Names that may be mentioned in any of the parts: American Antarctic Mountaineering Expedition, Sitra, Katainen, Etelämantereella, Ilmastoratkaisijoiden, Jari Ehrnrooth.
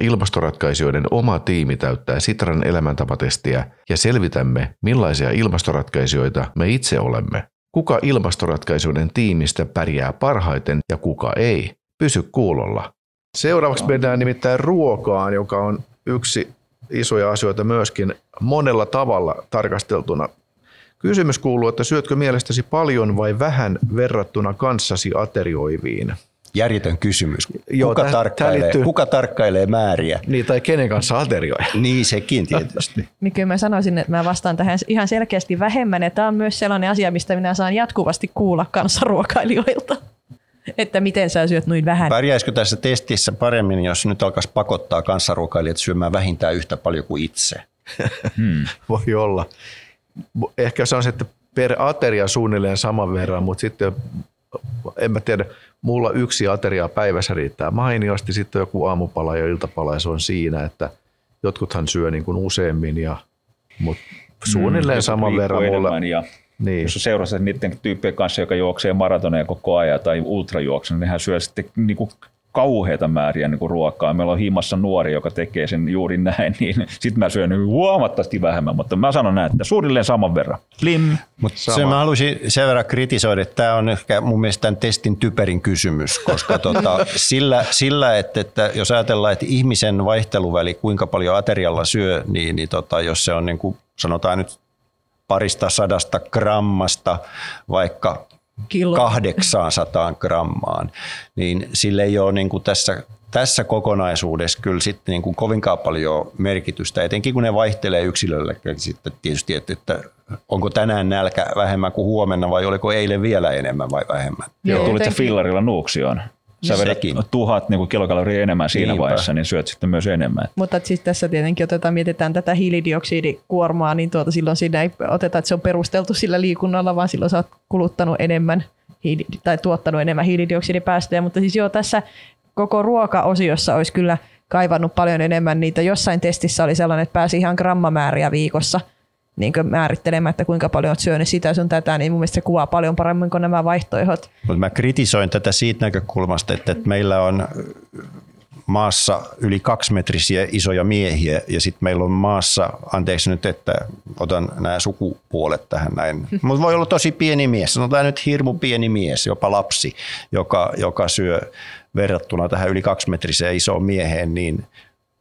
Ilmastoratkaisijoiden oma tiimi täyttää Sitran elämäntapatestiä ja selvitämme, millaisia ilmastoratkaisijoita me itse olemme. Kuka ilmastoratkaisijoiden tiimistä pärjää parhaiten ja kuka ei? Pysy kuulolla. Seuraavaksi mennään nimittäin ruokaan, joka on yksi isoja asioita myöskin monella tavalla tarkasteltuna. Kysymys kuuluu, että syötkö mielestäsi paljon vai vähän verrattuna kanssasi aterioiviin? Järjetön kysymys. Kuka tarkkailee määriä? Niin, tai kenen kanssa aterioi? Niin, sekin tietysti. Kyllä mä sanoisin, että mä vastaan tähän ihan selkeästi vähemmän, ja tämä on myös sellainen asia, mistä minä saan jatkuvasti kuulla kanssaruokailijoilta. Että miten sä syöt noin vähän? Pärjäisikö tässä testissä paremmin, jos nyt alkaisi pakottaa kanssaruokailijat syömään vähintään yhtä paljon kuin itse? Voi olla. Ehkä sanoisin, että per ateria suunnilleen saman verran, mutta sitten en mä tiedä, mulla yksi ateria päivässä riittää mainiosti, sitten joku aamupala ja iltapala ja se on siinä, että jotkuthan syö niin kuin useammin, mutta suunnilleen saman verran mulla. Niin. Jos seurassa niiden tyyppien kanssa, joka juoksee maratoneja koko ajan tai ultrajuoksen, nehän syö sitten niin kuin kauheita määriä niin kuin ruokaa. Meillä on himassa nuori, joka tekee sen juuri näin, niin sitten mä syön huomattavasti vähemmän, mutta mä sanon näin, että suurilleen saman verran. Blim. Sen mä haluaisin sen verran kritisoida, että tämä on ehkä mun mielestä tämän testin typerin kysymys, koska että jos ajatellaan, että ihmisen vaihteluväli, kuinka paljon aterialla syö, niin jos se on niin kuin, sanotaan nyt, 200 grammasta vaikka 800 grammaan, niin sillä ei ole niin kuin tässä kokonaisuudessa kyllä sitten niin kuin kovinkaan paljon merkitystä, etenkin kun ne vaihtelee yksilölle sitten tietysti, että onko tänään nälkä vähemmän kuin huomenna vai oliko eilen vielä enemmän vai vähemmän. Joo. Tulit sä fillarilla nuuksioon. Sä vedät 1000 niin kilokaloria enemmän siinä vaiheessa, niin syöt sitten myös enemmän. Mutta siis tässä tietenkin mietitään tätä hiilidioksidikuormaa, niin silloin siinä ei oteta, että se on perusteltu sillä liikunnalla, vaan silloin sä oot kuluttanut enemmän tai tuottanut enemmän hiilidioksidipäästöjä. Mutta siis tässä koko ruokaosiossa olisi kyllä kaivannut paljon enemmän niitä. Jossain testissä oli sellainen, että pääsi ihan grammamääriä viikossa niin kuin määrittelemään, että kuinka paljon olet syönyt sitä sun tätä, niin mun mielestä se kuvaa paljon paremmin kuin nämä vaihtoehdot. Mutta mä kritisoin tätä siitä näkökulmasta, että meillä on maassa yli 2-metrisiä isoja miehiä ja sitten meillä on maassa, anteeksi nyt, että otan nämä sukupuolet tähän näin, mutta voi olla tosi pieni mies, sanotaan nyt hirmu pieni mies, jopa lapsi, joka syö verrattuna tähän yli 2-metriseen isoon mieheen, niin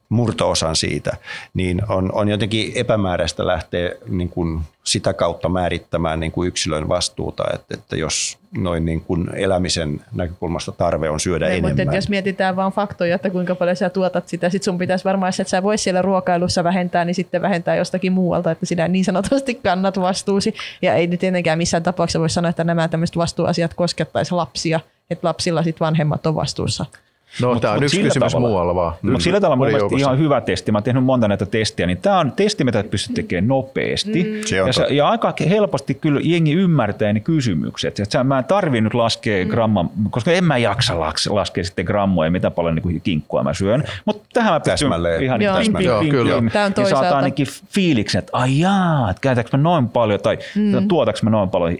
murto-osan siitä, niin on jotenkin epämääräistä lähteä niin kuin sitä kautta määrittämään niin kuin yksilön vastuuta, että jos noin niin kuin elämisen näkökulmasta tarve on syödä enemmän. Mutta jos mietitään vaan faktoja, että kuinka paljon sä tuotat sitä, sit sun pitäisi varmaan, että sä vois siellä ruokailussa vähentää, niin sitten vähentää jostakin muualta, että sinä niin sanotusti kannat vastuusi. Ja ei nyt tietenkään missään tapauksessa voi sanoa, että nämä tämmöiset vastuuasiat koskettaisi lapsia, että lapsilla sit vanhemmat on vastuussa. No, tämä on yksi kysymys muualla vaan. Mutta sillä tavalla mun mielestä ihan hyvä testi. Mä oon tehnyt monta näitä testiä, niin tämä on testi, mitä pystyt tekemään nopeasti. Ja aika helposti kyllä jengi ymmärtää ne kysymykset. Mä en tarvii nyt laskea gramman, koska en mä jaksa laskea sitten grammoja, mitä paljon niin kinkkua mä syön. Mutta tähän mä pystyn ihan täsmälleen. Ja saataan ainakin fiiliksen, että ajaa, että käytäks mä noin paljon tai tuotaks mä noin paljon.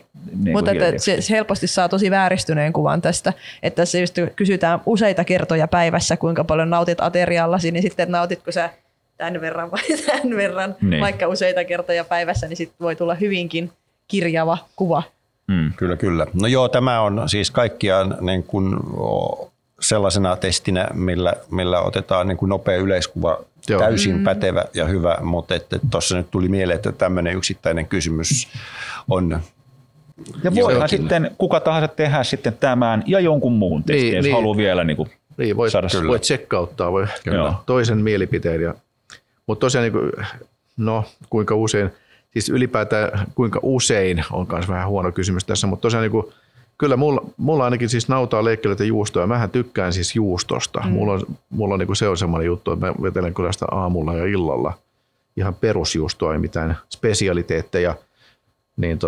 Mutta se helposti saa tosi vääristyneen kuvan tästä, että tässä just kysytään useita kertoja päivässä, kuinka paljon nautit ateriallasi, niin sitten nautitko sä tämän verran vai tämän verran, niin vaikka useita kertoja päivässä, niin sitten voi tulla hyvinkin kirjava kuva. Kyllä. No joo, tämä on siis kaikkiaan niin kuin sellaisena testinä, millä otetaan niin kuin nopea yleiskuva, täysin pätevä ja hyvä, mutta tuossa nyt tuli mieleen, että tämmöinen yksittäinen kysymys on. Ja voidaan sitten kuka tahansa tehdä sitten tämän ja jonkun muun testin, jos haluaa vielä voi saada. Voi tsekkauttaa toisen mielipiteen. Mutta tosiaan, kuinka usein, siis ylipäätään kuinka usein on myös vähän huono kysymys tässä, mutta tosiaan kyllä mulla ainakin siis nautaa leikkeleitä juustoa. Mähän tykkään siis juustosta. Mulla on se on semmoinen juttu, että mä vetelen kyllä sitä aamulla ja illalla. Ihan perusjuustoa, ei mitään spesialiteetteja. Niin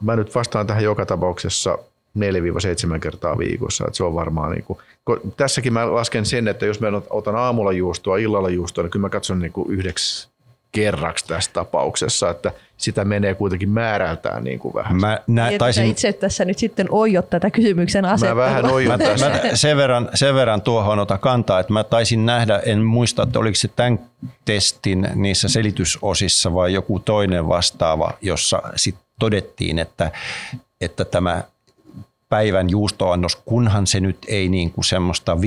mä nyt vastaan tähän joka tapauksessa 4-7 kertaa viikossa, että se on varmaan tässäkin mä lasken sen, että jos mä otan aamulla juustoa, illalla juustoa, niin kyllä mä katson 9 kerraksi tässä tapauksessa, että sitä menee kuitenkin määrältään niin kuin vähän. Mä taisin itse tässä nyt sitten oijot tätä kysymyksen asettelua. Mä vähän oijon tässä. Sen verran tuohon ota kantaa, että mä taisin nähdä, en muista, että oliko se tämän testin niissä selitysosissa vai joku toinen vastaava, jossa sitten todettiin, että tämä päivän juustoannos, kunhan se nyt ei niin kuin semmoista 5-6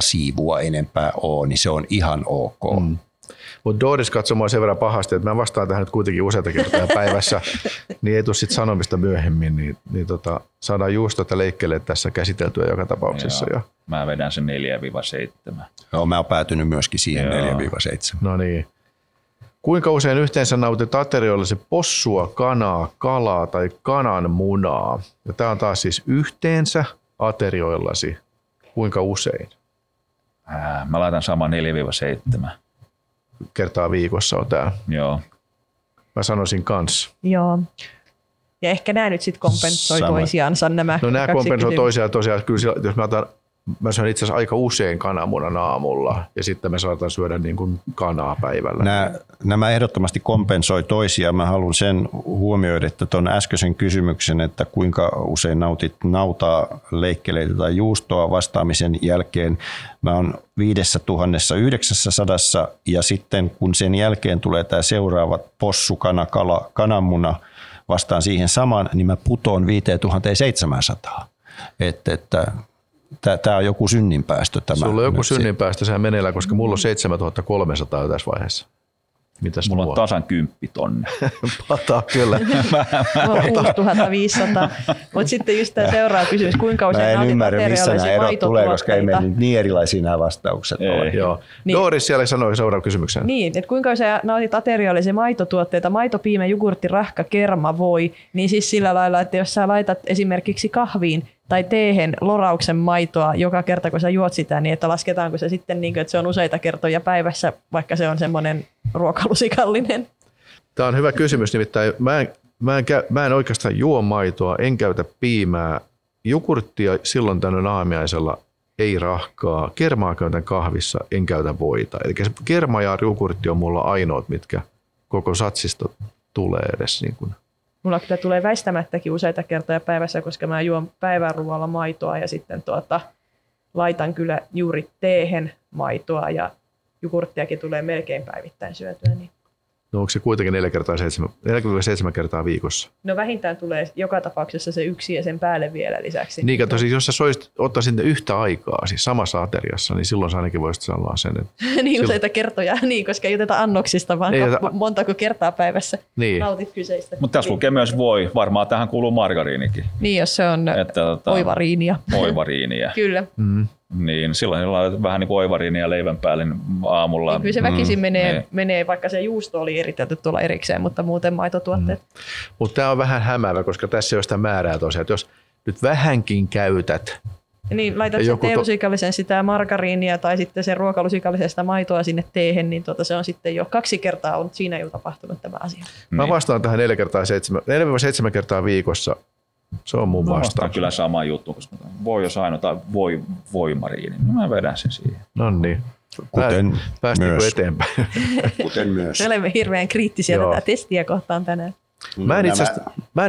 siivua enempää ole, niin se on ihan ok. Mm. Mutta Doris katsoi mua sen verran pahasti, että mä vastaan tähän nyt kuitenkin useita kertaa päivässä, niin ei tule sitten sanomista myöhemmin, niin saadaan juustoita leikkeleet tässä käsiteltyä joka tapauksessa. Joo, mä vedän sen 4-7. Joo, mä oon päätynyt myöskin siihen 4-7. No niin. Kuinka usein yhteensä nautit aterioillasi se possua, kanaa, kalaa tai kananmunaa? Ja tämä on taas siis yhteensä aterioillasi. Kuinka usein? Mä laitan saman 4-7. Kertaa viikossa on tämä. Joo. Mä sanoisin kans. Joo. Ja ehkä nämä nyt sitten kompensoi toisiansa nämä. No nämä kompensoi toisiaan tosiaan. Kyllä jos mä syön itse asiassa aika usein kananmunan aamulla ja sitten me saatan syödä niin kuin kanaa päivällä. Nämä ehdottomasti kompensoi toisiaan. Mä haluan sen huomioida, että tuon äskeisen kysymyksen, että kuinka usein nautit nautaa, leikkeleitä tai juustoa vastaamisen jälkeen. Mä oon 5900 ja sitten kun sen jälkeen tulee tämä seuraava possu, kana, kala, kananmuna vastaan siihen saman, niin mä putoon 5700. Että tämä on joku synninpäästö. Sulla on joku synninpäästö, sehän meneillään, koska mulla on 7300 tässä vaiheessa. Mitäs mulla on tasan 10 000. Pataa kyllä. Mulla on 6500. Mutta sitten just tämä seuraava kysymys, kuinka usein nautit ateriaallisia maitotuotteita? Mä en ymmärrä, missä nämä erot tulee, koska ei meillä niin erilaisia nämä vastaukset ole. Joo. Niin. Doris siellä sanoi seuraavan kysymyksen. Niin, että kuinka usein nautit ateriaallisia maitotuotteita, maitopiimä, jogurtti, rahka, kerma, voi, niin siis sillä lailla, että jos sä laitat esimerkiksi kahviin tai teehen lorauksen maitoa joka kerta, kun sä juot sitä, niin että lasketaanko se sitten, niin kuin, että se on useita kertoja päivässä, vaikka se on semmoinen ruokalusikallinen? Tämä on hyvä kysymys, nimittäin mä en oikeastaan juo maitoa, en käytä piimää, jogurttia silloin tällöin aamiaisella, ei rahkaa, kermaa käytän kahvissa, en käytä voita. Eli kerma ja jogurtti on mulla ainoat, mitkä koko satsista tulee edes niin kuin. Mulla kyllä tulee väistämättäkin useita kertoja päivässä, koska mä juon päiväruoalla maitoa ja sitten laitan kyllä juuri teehen maitoa ja jogurttiakin tulee melkein päivittäin syötyä. Niin. No onko se kuitenkin 4-7 kertaa viikossa? No vähintään tulee joka tapauksessa se yksi ja sen päälle vielä lisäksi. Niin kato, siis jos sä ottaisit yhtä aikaa siis samassa ateriassa, niin silloin sä ainakin voisit sanoa sen. Että niin useita kertoja, niin, koska ei oteta annoksista, vaan montako kertaa päivässä niin nautit kyseistä. Mutta tässä lukee myös voi, varmaan tähän kuuluu margariinikin. Niin, jos se on oivariinia. Oivariinia. Kyllä. Mm. Niin, silloin laitat vähän niin kuin oivariinia leivän päälle aamulla. Niin, kyllä se väkisin menee, vaikka se juusto oli eritelty tuolla erikseen, mutta muuten maitotuotteet. Mm. Mutta tämä on vähän hämäävä, koska tässä ei ole sitä määrää tosiaan, että jos nyt vähänkin käytät. Niin, laitat sen teelusikallisen sitä margariinia tai sitten sen ruokalusikallisen sitä maitoa sinne teehen, niin se on sitten jo 2 kertaa on siinä jo tapahtunut tämä asia. Niin. Mä vastaan tähän 4-7 kertaa viikossa. Se on mun vastaan. Kyllä sama juttu, koska voi jos ainoa tai voi voimariini, niin mä vedän sen siihen. No niin. Kuten myös. Eteenpäin? Kuten myös. Me olemme hirveän kriittisiä tätä testiä kohtaan tänään. Mä en itse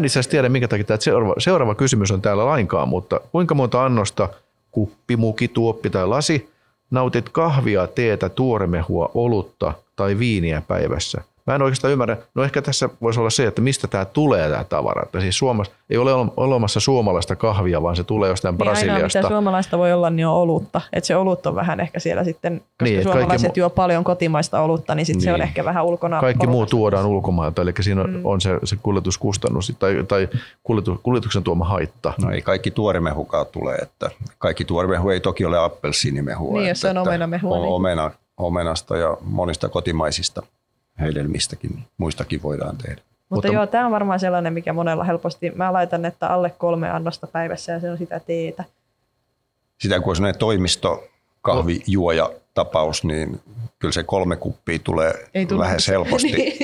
asiassa tiedä, minkä takia tämä seuraava kysymys on täällä lainkaan, mutta kuinka monta annosta, kuppi, muki, tuoppi tai lasi, nautit kahvia, teetä, tuoremehua, olutta tai viiniä päivässä? Mä en oikeastaan ymmärrä. No ehkä tässä voisi olla se, että mistä tämä tulee tämä tavara. Että siis Suomessa ei ole olemassa suomalaista kahvia, vaan se tulee jostain Brasiliasta. Ainoa, mitä suomalaista voi olla, niin on olutta. Että se olut on vähän ehkä siellä sitten, koska niin, suomalaiset juo paljon kotimaista olutta, niin sitten niin se on ehkä vähän ulkona. Kaikki muu tuodaan ulkomailta, eli siinä on se kuljetuskustannus tai kuljetuksen tuoma haitta. No ei kaikki tuoremehukaa tulee. Että kaikki tuoremehu ei toki ole appelsiinimehua. Niin, jos se on omenamehua. Niin. Omenasta ja monista kotimaisista hedelmistäkin, muistakin voidaan tehdä. Mutta joo, tämä on varmaan sellainen, mikä monella helposti, mä laitan, että alle 3 annosta päivässä ja se on sitä teetä. Sitä kun on sellainen toimistokahvijuoja-tapaus, niin kyllä se 3 kuppia tulee lähes helposti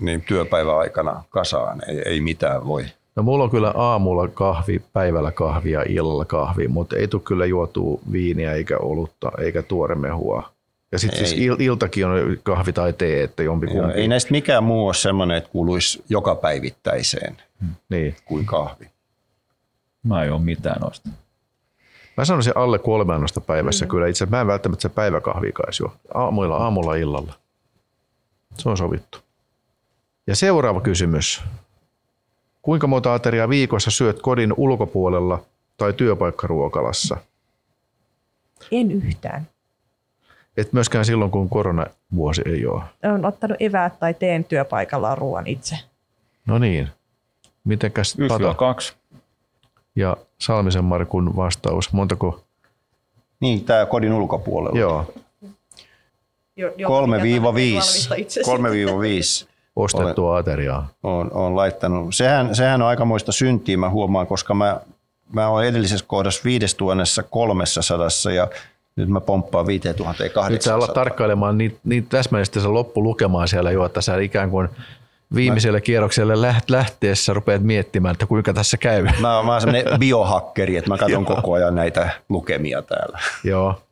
niin työpäivän aikana kasaan, ei mitään voi. No mulla on kyllä aamulla kahvi, päivällä kahvi ja illalla kahvi, mutta ei tule kyllä juotua viiniä eikä olutta eikä tuoremehua. Ja sitten siis iltakin on kahvi tai tee, että jompikumpi. Ei näistä mikään muu ole semmoinen, että kuuluisi joka päivittäiseen niin kuin kahvi. Mä en ole mitään noista. Mä sanoisin alle 3 annosta päivässä kyllä. Itse mä en välttämättä se päiväkahvikais juo. Aamulla illalla. Se on sovittu. Ja seuraava kysymys. Kuinka monta ateriaa viikossa syöt kodin ulkopuolella tai työpaikkaruokalassa? En yhtään. Et myöskään silloin, kun koronavuosi ei ole. Olen ottanut eväät tai teen työpaikalla ruoan itse. No niin. Mitenkäs Pata? 1-2. Ja Salmisen Markun vastaus. Montako? Niin, tämä kodin ulkopuolella. Joo. 3-5. Ostettua ateriaa. Olen laittanut. Sehän on aikamoista syntiä, mä huomaan, koska mä olen edellisessä kohdassa 5300 ja nyt mä pomppaan 5800. Nyt sä alat tarkkailemaan niin täsmällisesti se loppulukemaan siellä jo, että sä ikään kuin viimeiselle kierrokselle lähteessä rupeat miettimään, että kuinka tässä käy. Mä oon semmoinen biohakkeri, että mä katson koko ajan näitä lukemia täällä. Joo.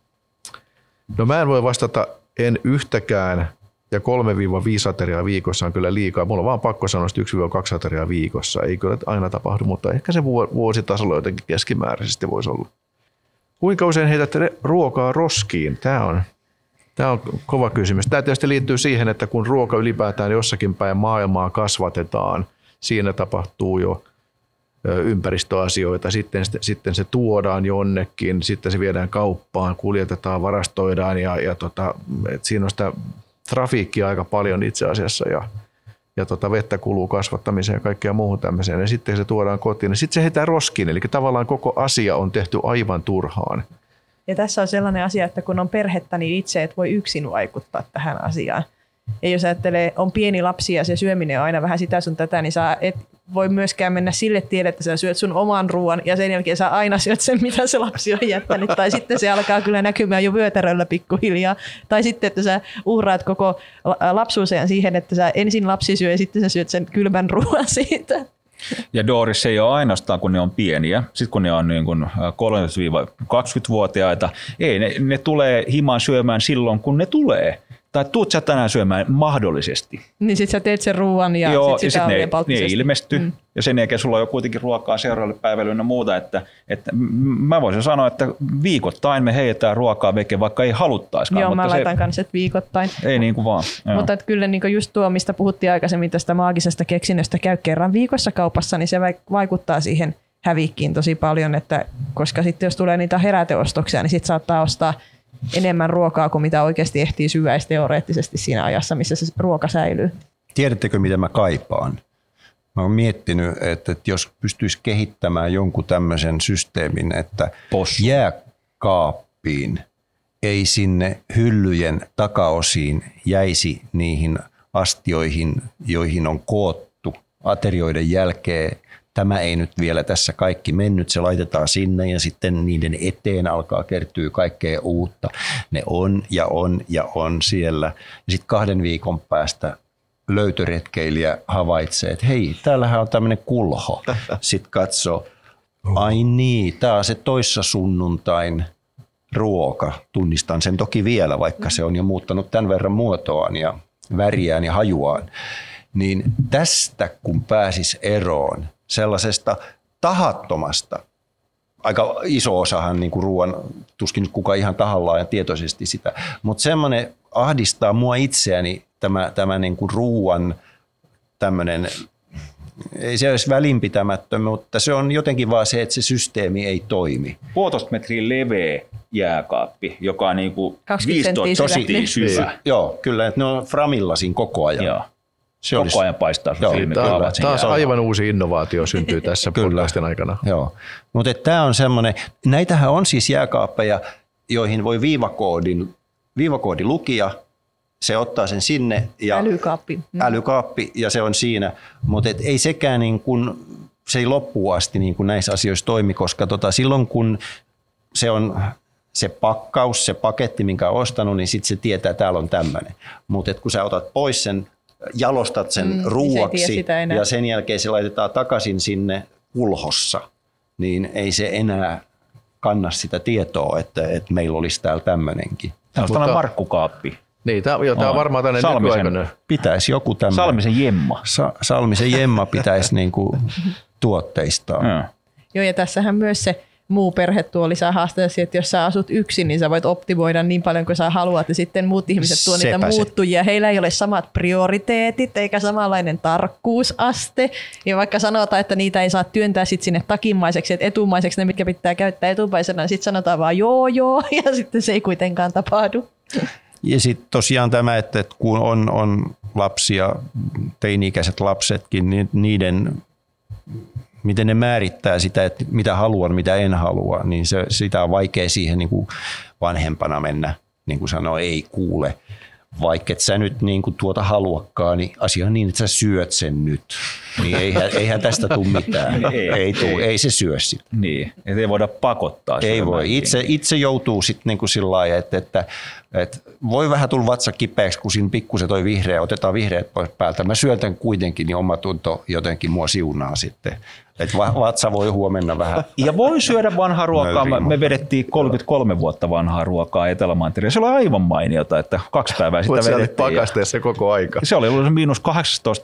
No mä en voi vastata en yhtäkään. Ja 3-5 ateriaa viikossa on kyllä liikaa. Mulla on vaan pakko sanoa, että 1-2 ateriaa viikossa. Ei kyllä aina tapahdu, mutta ehkä se vuositasolla jotenkin keskimääräisesti voisi olla. Kuinka usein heität ruokaa roskiin? Tämä on kova kysymys. Tämä tietysti liittyy siihen, että kun ruoka ylipäätään jossakin päin maailmaa kasvatetaan, siinä tapahtuu jo ympäristöasioita, sitten se tuodaan jonnekin, sitten se viedään kauppaan, kuljetetaan, varastoidaan ja siinä on sitä trafiikkia aika paljon itse asiassa ja vettä kuluu kasvattamiseen ja kaikkea muuhun tämmöiseen. Ja sitten se tuodaan kotiin ja sitten se heitään roskiin. Eli tavallaan koko asia on tehty aivan turhaan. Ja tässä on sellainen asia, että kun on perhettä, niin itse et voi yksin vaikuttaa tähän asiaan. Ja jos ajattelee, on pieni lapsi ja se syöminen on aina vähän sitä sun tätä, niin sä et voi myöskään mennä sille tielle, että sä syöt sun oman ruoan ja sen jälkeen sä aina syöt sen, mitä se lapsi on jättänyt. Tai sitten se alkaa kyllä näkymään jo vyötäröllä pikkuhiljaa. Tai sitten, että sä uhraat koko lapsuusajan siihen, että sä ensin lapsi syö ja sitten sä syöt sen kylmän ruoan siitä. Ja Doris ei ole ainoastaan, kun ne on pieniä. Sitten kun ne on niin kuin 30-20-vuotiaita, ei, ne tulee himaan syömään silloin, kun ne tulee. Tai tuut sä tänään syömään mahdollisesti. Niin sit sä teet sen ruoan ja joo, sit sitä on ne ilmesty. Ja sen jälkeen sulla on jo kuitenkin ruokaa seuraavalle päivälle ja muuta. Että mä voisin sanoa, että viikoittain me heitetään ruokaa veke, vaikka ei haluttaisikaan. Joo, mutta mä laitan kanssa, että viikoittain. Ei niin kuin vaan. Mutta et kyllä niin kuin just tuo, mistä puhuttiin aikaisemmin tästä maagisesta keksinnöstä, käy kerran viikossa kaupassa, niin se vaikuttaa siihen hävikkiin tosi paljon. Että, koska sitten jos tulee niitä heräteostoksia, niin sit saattaa ostaa enemmän ruokaa kuin mitä oikeasti ehtii syödä teoreettisesti siinä ajassa, missä se ruoka säilyy. Tiedättekö, mitä mä kaipaan? Mä oon miettinyt, että jos pystyisi kehittämään jonkun tämmöisen systeemin, että jääkaappiin ei sinne hyllyjen takaosiin jäisi niihin astioihin, joihin on koottu aterioiden jälkeen. Tämä ei nyt vielä tässä kaikki mennyt, se laitetaan sinne ja sitten niiden eteen alkaa kertyä kaikkea uutta. Ne on siellä. Ja sitten 2 viikon päästä löytöretkeilijä havaitsee, että hei, täällähän on tämmöinen kulho. Sitten katsoo, ai niin, tämä on se toissa sunnuntain ruoka. Tunnistan sen toki vielä, vaikka se on jo muuttanut tämän verran muotoaan ja väriään ja hajuaan. Niin tästä kun pääsis eroon, sellaisesta tahattomasta, aika iso osahan niin kuin ruoan, tuskin nyt kukaan ihan tahallaan ja tietoisesti sitä, mutta semmoinen ahdistaa mua itseäni tämä niin kuin ruoan tämmöinen, ei se olisi välinpitämättömyyttä, mutta se on jotenkin vaan se, että se systeemi ei toimi. 1,5 metriä leveä jääkaappi, joka on niin kuin 15 senttiä syvä. Joo, kyllä, että ne on framilla siinä koko ajan. Joo. Se koko ajan paistaa sun silmät. Taas aivan uusi innovaatio syntyy tässä podcastin aikana. Joo. Mutta tämä on semmoinen, näitähän on siis jääkaappeja, joihin voi viivakoodi lukija, se ottaa sen sinne. Ja älykaappi ja se on siinä. Mutta ei sekään niin kun, se ei loppuun asti niin kun näissä asioissa toimi, koska silloin kun se on se pakkaus, se paketti, minkä on ostanut, niin sitten se tietää, että täällä on tämmöinen. Mutta kun sä otat pois sen, jalostat sen ruuaksi ja sen jälkeen se laitetaan takaisin sinne ulhossa, niin ei se enää kanna sitä tietoa, että meillä olisi täällä tämmöinenkin. Tämä on tällainen markkukaappi. Niin, tämä on varmaan tällainen nykyaikainen. Pitäisi joku tämmöinen. Salmisen jemma. Salmisen jemma pitäisi niinku tuotteistaa. Joo, ja tässähän myös se muu perhetuoli saa haasteeseen, että jos sä asut yksin, niin sä voit optimoida niin paljon kuin sä haluat, ja sitten muut ihmiset tuo niitä muuttujia. Heillä ei ole samat prioriteetit eikä samanlainen tarkkuusaste. Ja vaikka sanotaan, että niitä ei saa työntää sit sinne takimaiseksi, että etumaiseksi ne, mitkä pitää käyttää etumaisena, niin sitten sanotaan vaan joo, ja sitten se ei kuitenkaan tapahdu. Ja sitten tosiaan tämä, että kun on lapsia, teini-ikäiset lapsetkin, niin niiden... miten ne määrittää sitä, että mitä haluan, mitä en halua, niin sitä on vaikea siihen niin kuin vanhempana mennä, niin kuin sanoo, ei kuule. Vaikka et sä nyt niin kuin tuota haluakaan, niin asia on niin, että sä syöt sen nyt. Niin eihän tästä tule mitään. Ei se syö sitä. Niin, et ei voida pakottaa. Ei voi. Itse joutuu sitten niin kuin sillä lailla, että voi vähän tulla vatsa kipeäksi, kun siinä pikkusen toi vihreä, otetaan vihreät pois päältä. Mä syötän kuitenkin, niin oma tunto jotenkin mua siunaa sitten. Että vatsa voi huomenna vähän. Ja voi syödä vanhaa ruokaa. Me vedettiin 33 vuotta vanhaa ruokaa Etelämantereella. Se oli aivan mainiota, että 2 päivää sitä vedettiin. Voit pakasteessa koko aika. Se oli ollut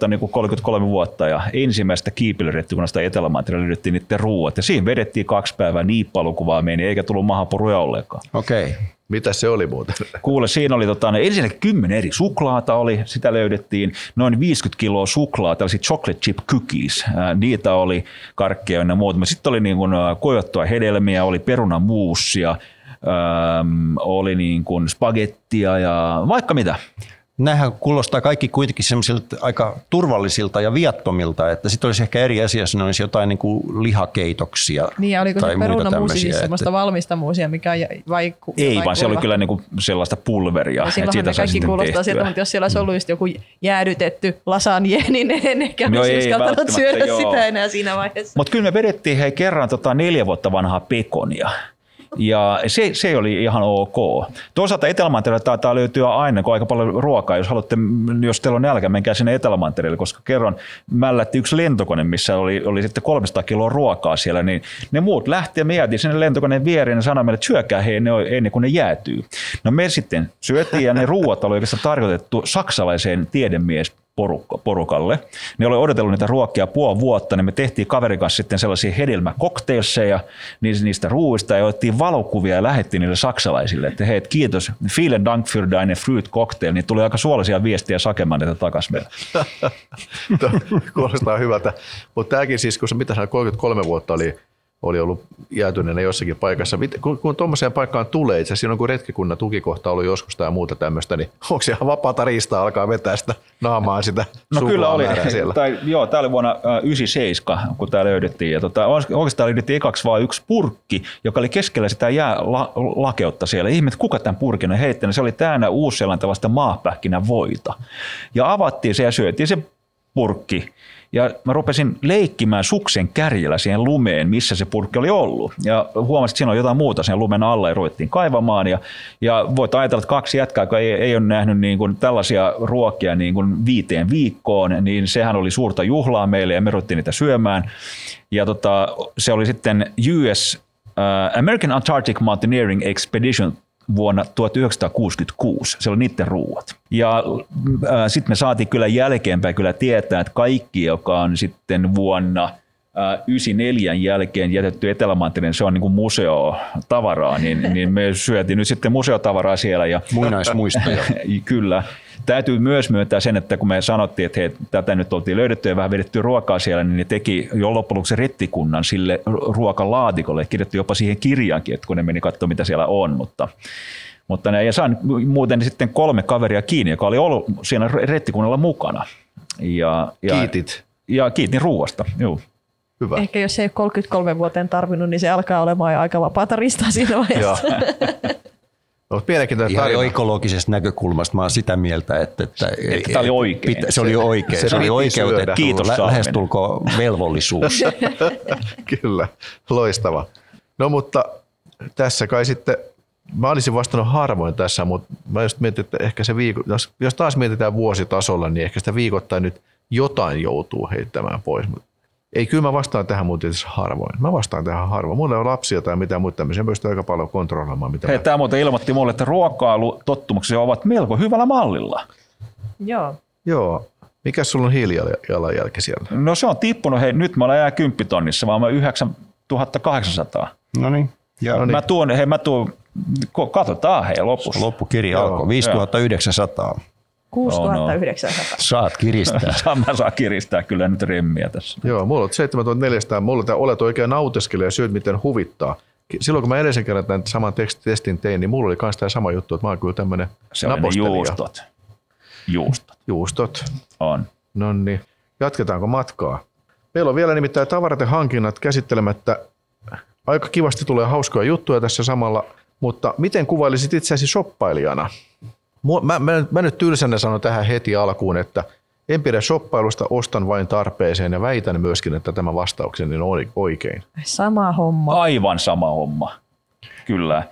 -18 niin 33 vuotta ja ensimmäistä kiipeilyretkikunnasta Etelämantereella löydettiin niiden ruuat. Ja siinä vedettiin 2 päivää niin paljon kuvaa meni, eikä tullut mahapuruja ollenkaan. Okei. Mitä se oli muuten? Kuule, siinä oli ensinnäkin 10 eri suklaata oli, sitä löydettiin, noin 50 kiloa suklaata, tällaisia chocolate chip cookies, niitä oli karkkeja ja muutama. Sitten oli niin kuin koivottua hedelmiä, oli perunamuussia, oli niin kuin spagettia ja vaikka mitä. Nämähän kuulostaa kaikki kuitenkin sellaisilta aika turvallisilta ja viattomilta, että sitten olisi ehkä eri asia, jos ne olisi jotain niin kuin lihakeitoksia. Niin, ja oliko se perunamuusi siis sellaista valmista muusia, mikä vai ei, vaan se oli kyllä niin kuin sellaista pulveria. Ja silloinhan ne kaikki kuulostaa siltä, mutta jos siellä olisi ollut joku jäädytetty lasagne, niin en ehkä olisi uskaltanut syödä sitä enää siinä vaiheessa. Mutta kyllä me vedettiin kerran 4 vuotta vanhaa pekonia. Ja se oli ihan ok. Toisaalta Etelämantereella taitaa löytyä aina, kun aika paljon ruokaa. Jos haluatte, jos teillä on nälkä, menkää sinne Etelämantereelle, koska kerran mällätti yksi lentokone, missä oli sitten 300 kiloa ruokaa siellä. Niin ne muut lähti ja me jäätiin sinne lentokoneen viereen ja sanoi meille, että syökää he ennen kuin ne jäätyy. No me sitten syötiin ja ne ruoat oli oikeastaan tarkoitettu saksalaiseen tiedemiesporukalle. Ne oli odotellut niitä ruokia puoli vuotta, niin me tehtiin kaverin kanssa sitten sellaisia hedelmäkokteilseja niistä ruuista ja otettiin valokuvia ja lähettiin niille saksalaisille, että hei, kiitos, vielen dank für deine Fruit-cocktail, niin tuli aika suolaisia viestiä sakemaan näitä takaisin meille. Kuulostaa hyvältä, mutta tämäkin siis, kun se mitä sanoit, 33 vuotta oli ollut jäätyneenä jossakin paikassa. Kun tuommoiseen paikkaan tulee, itse asiassa silloin kun retkikunnan tukikohta oli joskus tai muuta tämmöistä, niin onko siellä vapaata riistaa alkaa vetää sitä naamaan sitä suklaa määrää siellä? Joo, tämä oli vuonna 1997, kun tämä löydettiin. Ja oikeastaan löydettiin ekaksi vaan yksi purkki, joka oli keskellä sitä jäälakeutta siellä. Ihmet, kuka tämän purkin on heittänyt? Se oli täynnä uusseelantilaista maapähkinä voita. Ja avattiin se ja syötiin se purkki. Ja mä rupesin leikkimään suksen kärjellä siihen lumeen, missä se purkki oli ollut. Ja huomasin, että siinä on jotain muuta sen lumen alla ja ruvettiin kaivamaan. Ja voit ajatella, että 2 jätkää, joka ei ole nähnyt niin kuin tällaisia ruokia niin kuin 5 viikkoon, niin sehän oli suurta juhlaa meille ja me ruvettiin niitä syömään. Ja se oli sitten American Antarctic Mountaineering Expedition vuonna 1966. Se oli niiden ruuat. Ja sitten me saatiin kyllä jälkeenpäin kyllä tietää, että kaikki, joka on sitten vuonna 1994 jälkeen jätetty Etelämantereen, se on niin kuin museotavaraa, niin me syötiin nyt sitten museotavaraa siellä. Ja muinaismuistoja. Kyllä. Täytyy myös myöntää sen, että kun me sanottiin, että hei, tätä nyt oltiin löydetty ja vähän vedetty ruokaa siellä, niin ne teki jo loppujen lopuksi rettikunnan sille ruokalaatikolle. Kirjoitti jopa siihen kirjaankin, että kun ne meni katsomaan, mitä siellä on. Mutta ne sain muuten sitten 3 kaveria kiinni, joka oli ollut siinä rettikunnalla mukana. Kiitit? Ja kiitin ruoasta, joo. Hyvä. Ehkä jos ei ole 33 vuoteen tarvinnut, niin se alkaa olemaan aika vapaata ristaa siinä vaiheessa. Ihan jo ekologisesta näkökulmasta mä oon sitä mieltä, että oli oikein. Se oli oikein. Se oli oikeutettu. Kiitos lähestulkoon velvollisuus. Kyllä, loistava. No mutta tässä kai sitten, mä olisin vastannut harvoin tässä, mutta mä just mietin, että ehkä se jos taas mietitään vuositasolla, niin ehkä sitä viikoittain nyt jotain joutuu heittämään pois. Ei, kyllä mä vastaan tähän muuten tietysti harvoin. Mulla ei ole lapsia tai mitään muuta tämmöisiä. Mä pystyn aika paljon kontrolloimaan. Hei, tämä muuten ilmoitti mulle, että ruokailutottumuksia ovat melko hyvällä mallilla. Joo. Mikäs sulla on hiilijalanjälki siellä? No se on tippunut. Hei, nyt mä olen jää 10 tonnissa, vaan mä 9800. Noniin. Mä tuon, katsotaan hei lopussa. Loppukirja alkoi, 5900. 6900. Saat kiristää. Mä saan kiristää kyllä nyt remmiä tässä. Joo, mulla on 7400, mulla tämä olet oikein nauteskelee ja syöt miten huvittaa. Silloin kun mä edellisen kerran tämän saman testin tein, niin mulla oli myös tämä sama juttu, että mä oon kyllä tämmöinen napostelija. Se on juustot. On. Noniin, jatketaanko matkaa? Meillä on vielä nimittäin tavaroiden hankinnat käsittelemättä. Aika kivasti tulee hauskoja juttuja tässä samalla, mutta miten kuvailisit itseäsi shoppailijana? Mä nyt tylsänä sanon tähän heti alkuun, että en pidä shoppailusta, ostan vain tarpeeseen ja väitän myöskin, että tämä vastaukseni on oikein. Sama homma. Aivan sama homma, kyllä.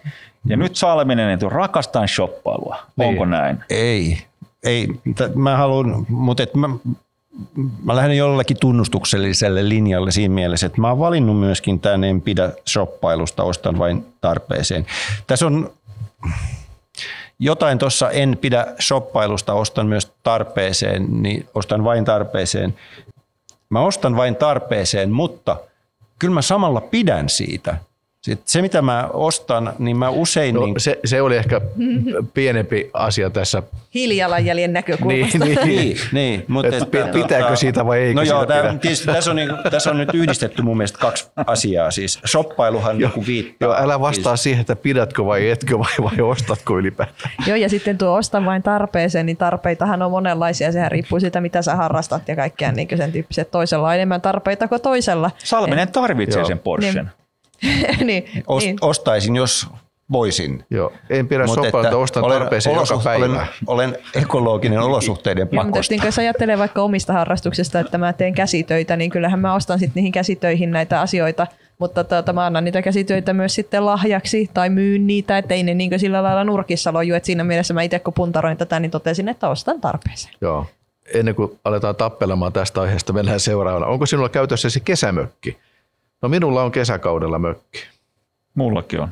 Ja nyt Salminen, että rakastan shoppailua, onko näin? Ei. Mä haluan, mutta mä lähden jollakin tunnustukselliselle linjalle siinä mielessä, että mä oon valinnut myöskin tämän en pidä shoppailusta, ostan vain tarpeeseen. Tässä on jotain tuossa en pidä shoppailusta, ostan myös tarpeeseen, niin ostan vain tarpeeseen. Mä ostan vain tarpeeseen, mutta kyllä mä samalla pidän siitä. Se, mitä mä ostan, niin mä usein... No, se oli ehkä pienempi asia tässä. Hiilijalanjäljen näkökulmasta. Niin, mutta pitääkö siitä vai eikö sitä pidä? Tässä on nyt yhdistetty mun mielestä kaksi asiaa. Siis shoppailuhan joku viittaa. Joo, älä vastaa siihen, että pidätkö vai etkö vai ostatko ylipäätään. Joo, ja sitten tuo ostan vain tarpeeseen, niin tarpeitahan on monenlaisia. Sehän riippuu siitä, mitä sä harrastat ja kaikkea niin sen tyyppiset. Toisella on enemmän tarpeita kuin toisella. Salminen tarvitsee sen Porschen. Niin. Ostaisin, jos voisin. Joo. En pidä shoppailusta, ostan tarpeeseen joka päivä. Olen ekologinen olosuhteiden pakosta. Jos ajattelee vaikka omista harrastuksista, että mä teen käsitöitä, niin kyllähän mä ostan sitten niihin käsitöihin näitä asioita, mutta mä annan niitä käsitöitä myös sitten lahjaksi tai myyn niitä, ettei ne niin sillä lailla nurkissa loju. Et siinä mielessä mä itse kun puntaroin tätä, niin totesin, että ostan tarpeeseen. Joo. Ennen kuin aletaan tappelemaan tästä aiheesta, mennään seuraavana. Onko sinulla käytössäsi kesämökki? No minulla on kesäkaudella mökki. Mullakin on.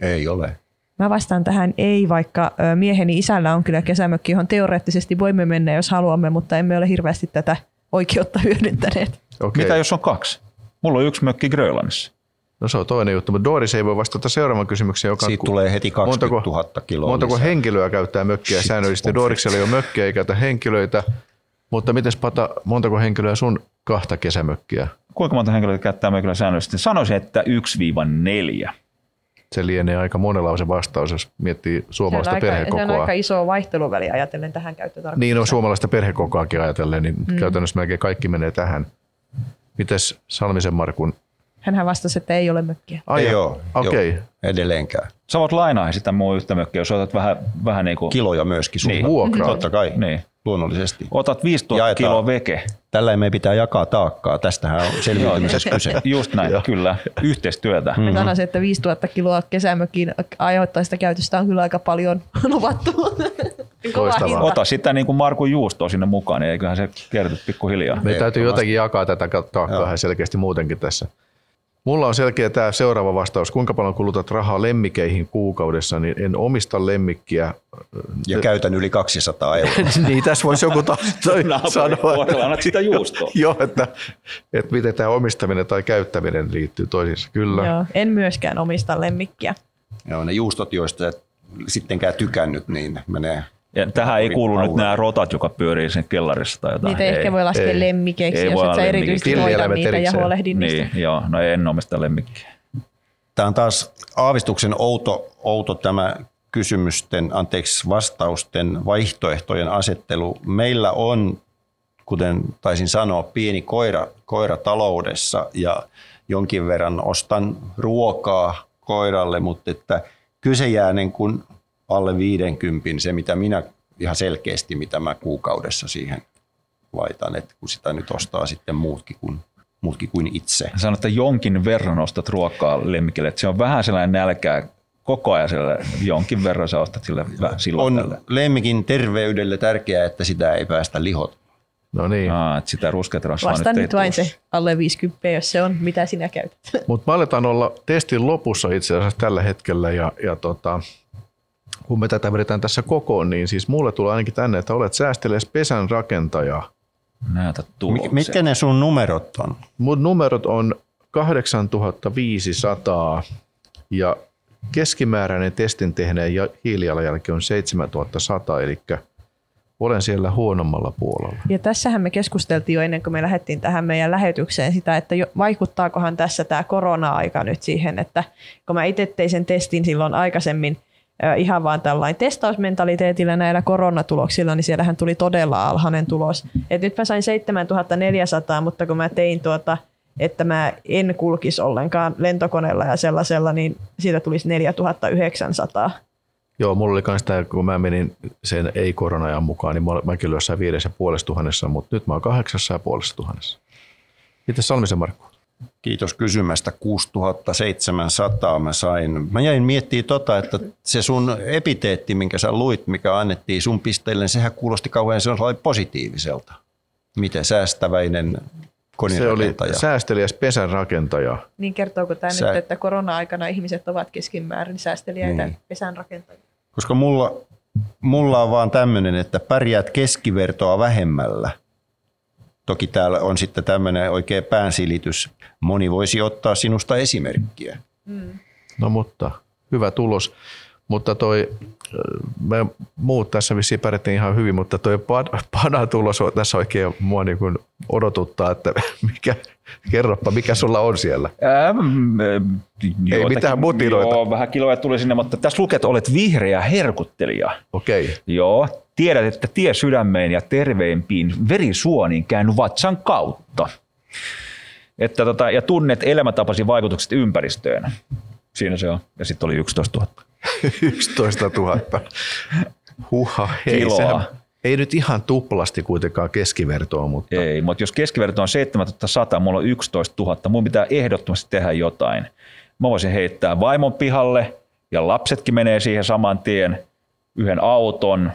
Ei ole. Mä vastaan tähän ei, vaikka mieheni isällä on kyllä kesämökki, johon teoreettisesti voimme mennä, jos haluamme, mutta emme ole hirveästi tätä oikeutta hyödyntäneet. Okay. Mitä jos on kaksi? Mulla on yksi mökki Grönlannissa. No se on toinen juttu, mutta Doris ei voi vastata seuraavan kysymykseen. Joka siitä tulee heti 20 000 kiloa. Montako henkilöä käyttää mökkiä säännöllisesti? Doriksella ei ole mökkiä, ei käytä henkilöitä. Mutta mites Pata, montako henkilöä sun kahta kesämökkiä? Kuinka monta henkilöä käyttää mökillä säännöllisesti? Sanoisin, että 1-4. Se lienee aika monenlaisen vastaus, jos miettii suomalaista perhekokoa. Se on aika iso vaihteluväli ajatellen tähän käyttötarkoitukseen. Niin on suomalaista perhekokoakin ajatellen, niin käytännössä melkein kaikki menee tähän. Mites Salmisen Markun? Hänhän vastasi, että ei ole mökkiä. Ei ole. Edelleenkään. Sä voit lainaa sitä mua yhtä mökkiä, jos otat vähän niin kuin... Kiloja myöskin sun vuokraa. Totta kai. Niin. Luonnollisesti. Otat 5000 kiloa veke. Tällä me pitää jakaa taakkaa. Tästähän on selviytymisessä kyse. Just näin, kyllä. Yhteistyötä. Mm-hmm. Sanoisin, että 5000 kiloa kesämökin aiheuttaista käytöstä on kyllä aika paljon luvattu. Ota sitä niin kuin Markun juustoa sinne mukaan, niin eiköhän se kerty pikkuhiljaa. Me täytyy jotenkin jakaa tätä taakkaa selkeästi muutenkin tässä. Mulla on selkeä tämä seuraava vastaus. Kuinka paljon kulutat rahaa lemmikeihin kuukaudessa, niin en omista lemmikkiä. Ja käytän yli 200 €. Niin, tässä voisi joku sanoa, että joo, että miten tämä omistaminen tai käyttäminen liittyy toisiinsa. Kyllä. Joo, en myöskään omista lemmikkiä. Joo, ne juustot, joista et sittenkään tykännyt, niin menee... Ja tähän ei kuulu nyt nämä rotat, joka pyörii sen kellarissa tai jotain. Niitä ei ehkä voi laskea lemmikeiksi, jos et sä erityisesti hoida niitä ja huolehdi niistä. Joo, no en omista lemmikkiä. Tämä on taas aavistuksen outo tämä vastausten vaihtoehtojen asettelu. Meillä on, kuten taisin sanoa, pieni koira taloudessa ja jonkin verran ostan ruokaa koiralle, mutta että kyse jää niin kuin... Alle 50 se, mitä minä ihan selkeästi, mitä mä kuukaudessa siihen laitan, että kun sitä nyt ostaa sitten muutkin kuin itse. Sanoit, että jonkin verran ostat ruokaa lemmikille, että se on vähän sellainen nälkää koko ajan, jonkin verran sä ostat sillä silloin. On tälle. Lemmikin terveydelle tärkeää, että sitä ei päästä lihot No niin. Että sitä rusketrasvaa nyt ei tuossa. Vastaan nyt vain se alle 50, jos se on, mitä sinä käytät. Mutta me aletaan olla testin lopussa itse asiassa tällä hetkellä ja kun me tätä vedetään tässä kokoon, niin siis mulle tulee ainakin tänne, että olet säästelees pesän rakentaja. Näytä tuloksia. Mitkä ne sun numerot on? Mun numerot on 8500 ja keskimääräinen testin tehneen ja hiilijalanjälki on 7100, eli olen siellä huonommalla puolella. Ja tässähän me keskusteltiin jo ennen kuin me lähdettiin tähän meidän lähetykseen sitä, että vaikuttaakohan tässä tämä korona-aika nyt siihen, että kun mä itse tein sen testin silloin aikaisemmin ihan vaan tällainen testausmentaliteetillä näillä koronatuloksilla, niin siellähän tuli todella alhainen tulos. Et nyt mä sain 7400, mutta kun mä tein että mä en kulkisi ollenkaan lentokoneella ja sellaisella, niin siitä tulisi 4900. Joo, mulla oli myös tämä, kun mä menin sen ei-koronajan mukaan, niin mäkin olin jossain 5500, mutta nyt mä oon 8500. Mites Salmisen Markku? Kiitos kysymästä. 6700 mä sain. Mä jäin miettimään että se sun epiteetti, minkä sä luit, mikä annettiin sun pisteille, sehän kuulosti kauhean positiiviselta. Miten säästäväinen koneenrakentaja. Se oli säästeliäs pesän rakentaja. Niin kertooko tämä nyt, että korona-aikana ihmiset ovat keskimäärin säästeliäitä pesän rakentajia? Koska mulla on vaan tämmöinen, että pärjäät keskivertoa vähemmällä. Toki täällä on sitten tämmöinen oikea päänsilitys. Moni voisi ottaa sinusta esimerkkiä. Mm. No mutta, hyvä tulos. Mutta me muut tässä vissiin pärjättiin ihan hyvin, mutta toi Pana-tulos tässä oikein mua niin kuin odotuttaa, että kerropa mikä sulla on siellä. Ei mitään mutiloita. Joo, vähän kiloja tuli sinne, mutta tässä lukee, että olet vihreä herkuttelija. Okei. Okay. Joo, tiedät, että tie sydämeen ja terveimpiin verisuoniin käänny vatsan kautta. Että ja tunnet elämäntapasi vaikutukset ympäristöön. Siinä se on. Ja sitten oli 11 000. 11 000. Huha, hei, ei nyt ihan tuplasti kuitenkaan keskivertoa, mutta... Ei, mutta jos keskiverto on 7100, mulla on 11 000, mun pitää ehdottomasti tehdä jotain. Mä voisin heittää vaimon pihalle ja lapsetkin menee siihen saman tien, yhden auton.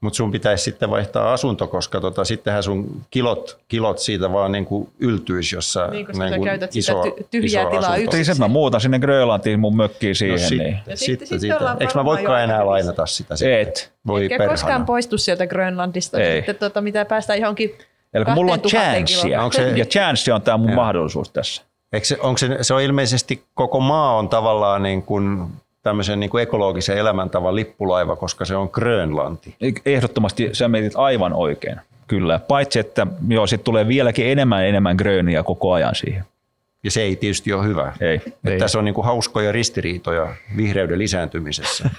Mutta sun pitäisi sitten vaihtaa asunto, koska sittenhän sun kilot siitä vaan niinku yltyisi, jos sä käytät sitä tyhjää tilaa yksin. Sen mä muutan sinne Grönlantiin mun mökkiin siihen. No sitten. Eikö mä voikaan enää lainata sitä sitten? Et. Voi perhana. Eikä koskaan poistu sieltä Grönlantista. Ei. Sitten mitä päästään johonkin 2000 kiloa. Ja chanssi on tää mun mahdollisuus tässä. Se on ilmeisesti koko maa on tavallaan niin kuin... tämmöisen niin kuin ekologisen elämäntavan lippulaiva, koska se on Grönlanti. Ehdottomasti sä mietit aivan oikein, kyllä. Paitsi, että sit tulee vieläkin enemmän gröniä koko ajan siihen. Ja se ei tietysti ole hyvä. Ei. Tässä on niin kuin hauskoja ristiriitoja vihreyden lisääntymisessä.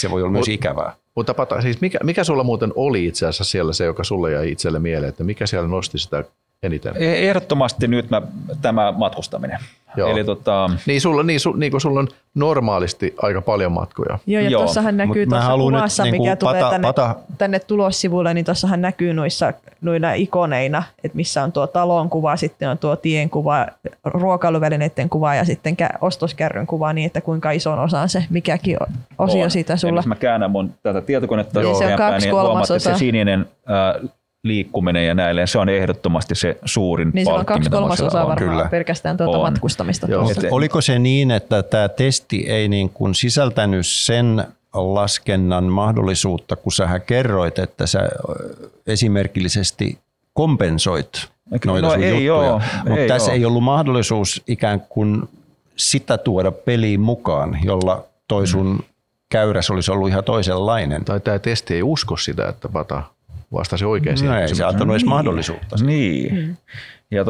Se voi olla myös ikävää. Mutta Pata, siis mikä sulla muuten oli itse asiassa siellä se, joka sulle jäi itselle mieleen, että mikä siellä nosti sitä eniten? Ehdottomasti nyt tämä matkustaminen. Eli niin kuin sulla on normaalisti aika paljon matkoja. Joo, ja tuossahan näkyy tuossa kuvassa, mikä tulee tänne tulossivuille, niin tuossahan näkyy noilla ikoneina, että missä on tuo talon kuva, sitten on tuo tien kuva, ruokailuvälineiden kuva ja sitten ostoskärryn kuva, niin että kuinka ison osaan se mikäkin osio siitä sulla. Eli mä käännän mun tätä tietokonetta eteenpäin, niin huomaat, että se sininen... liikkuminen ja näilleen, se on ehdottomasti se suurin palkki. Niin se on 2/3 varmaan pelkästään matkustamista. Oliko se niin, että tämä testi ei niin kuin sisältänyt sen laskennan mahdollisuutta, kun sähän kerroit, että sä esimerkillisesti kompensoit noita sun juttuja, mutta tässä ei ollut mahdollisuus ikään kuin sitä tuoda peliin mukaan, jolla toi sun käyräs olisi ollut ihan toisenlainen. Tai tämä testi ei usko sitä, että vastasi oikein siihen. Ei se antanut edes mahdollisuutta. Niin. Ja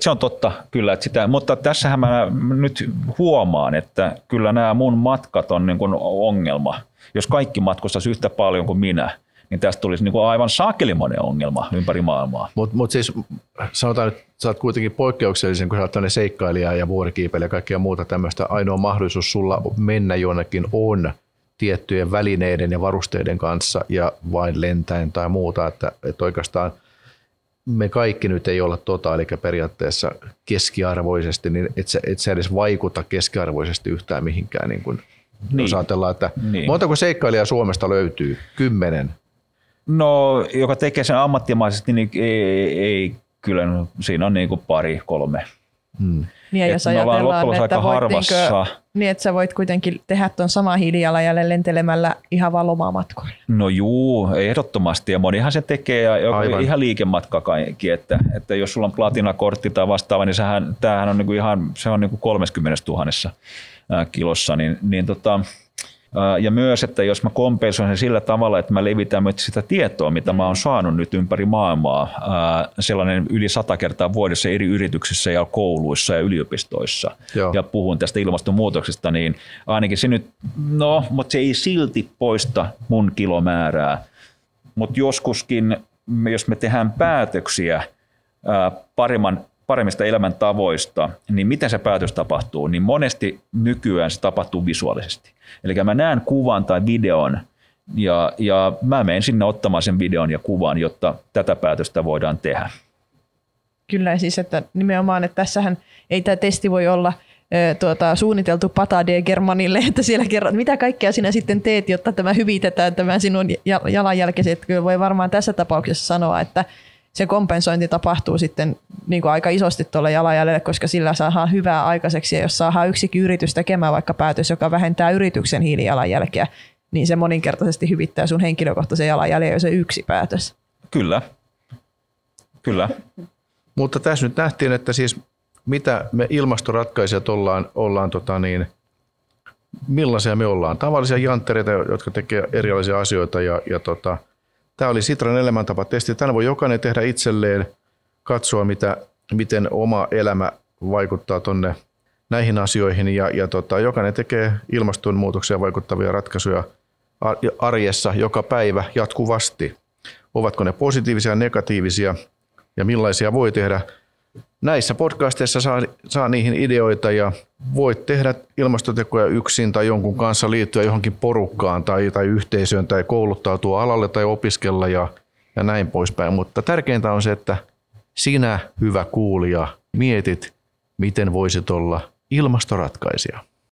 se on totta kyllä, että mutta tässähän mä nyt huomaan, että kyllä nämä mun matkat on niin kuin ongelma. Jos kaikki matkustaisi yhtä paljon kuin minä, niin tästä tulisi niin kuin aivan sakelimoinen ongelma ympäri maailmaa. Mut siis sanotaan, että sä oot kuitenkin poikkeuksellisen, kun sä oot tämmöinen seikkailija ja vuorikiipeilijä ja kaikkea muuta tämmöistä. Ainoa mahdollisuus sulla mennä jonnekin on tiettyjen välineiden ja varusteiden kanssa ja vain lentäen tai muuta, että oikeastaan me kaikki nyt ei olla eli periaatteessa keskiarvoisesti, niin et sä edes vaikuta keskiarvoisesti yhtään mihinkään. Niin. Jos ajatellaan, että montako seikkailijaa Suomesta löytyy? 10. No, joka tekee sen ammattimaisesti, niin ei kyllä, no, siinä on niin kuin 2-3. Hmm. Niin, jos ajatellaan, että niin, että sä voit kuitenkin tehdä tuon saman hiilijalanjäljen lentelemällä ihan vaan lomamatkoilla. No juu, ehdottomasti. Ja monihan se tekee ihan liikematkaa kaikki. Että jos sulla on platinakortti tai vastaava, niin tämähän on niinku ihan, se on niinku 30 000 kilossa. Ja myös, että jos mä kompensoin sen sillä tavalla, että mä levitän sitä tietoa, mitä mä oon saanut nyt ympäri maailmaa, sellainen yli 100 kertaa vuodessa eri yrityksissä ja kouluissa ja yliopistoissa, joo, ja puhun tästä ilmastonmuutoksesta, niin ainakin se nyt, no, mutta se ei silti poista mun kilomäärää. Mutta joskuskin, jos me tehdään päätöksiä paremmista elämäntavoista, niin miten se päätös tapahtuu, niin monesti nykyään se tapahtuu visuaalisesti. Eli mä näen kuvan tai videon ja mä menen sinne ottamaan sen videon ja kuvan, jotta tätä päätöstä voidaan tehdä. Kyllä, siis että nimenomaan, että tässähän ei tämä testi voi olla suunniteltu patade Germanille, että siellä kerran, mitä kaikkea sinä sitten teet, jotta tämä hyvitetään tämän sinun jalanjälkesi. Että kyllä voi varmaan tässä tapauksessa sanoa, että se kompensointi tapahtuu sitten niin kuin aika isosti tuolla jalanjäljelle, koska sillä saadaan hyvää aikaiseksi. Ja jos saadaan yksikin yritys tekemään vaikka päätös, joka vähentää yrityksen hiilijalanjälkeä, niin se moninkertaisesti hyvittää sun henkilökohtaisen jalanjäljen, jos se yksi päätös. Kyllä. Kyllä. Mutta tässä nyt nähtiin, että siis mitä me ilmastoratkaisijat ollaan, millaisia me ollaan. Tavallisia janttereita, jotka tekee erilaisia asioita ja tämä oli Sitran elämäntapatesti. Tämän voi jokainen tehdä itselleen, katsoa miten oma elämä vaikuttaa tonne näihin asioihin ja jokainen tekee ilmastonmuutokseen vaikuttavia ratkaisuja arjessa joka päivä jatkuvasti. Ovatko ne positiivisia, negatiivisia ja millaisia voi tehdä? Näissä podcasteissa saa niihin ideoita ja voit tehdä ilmastotekoja yksin tai jonkun kanssa, liittyä johonkin porukkaan tai yhteisöön tai kouluttautua alalle tai opiskella ja näin poispäin. Mutta tärkeintä on se, että sinä, hyvä kuulija, mietit, miten voisit olla ilmastoratkaisija.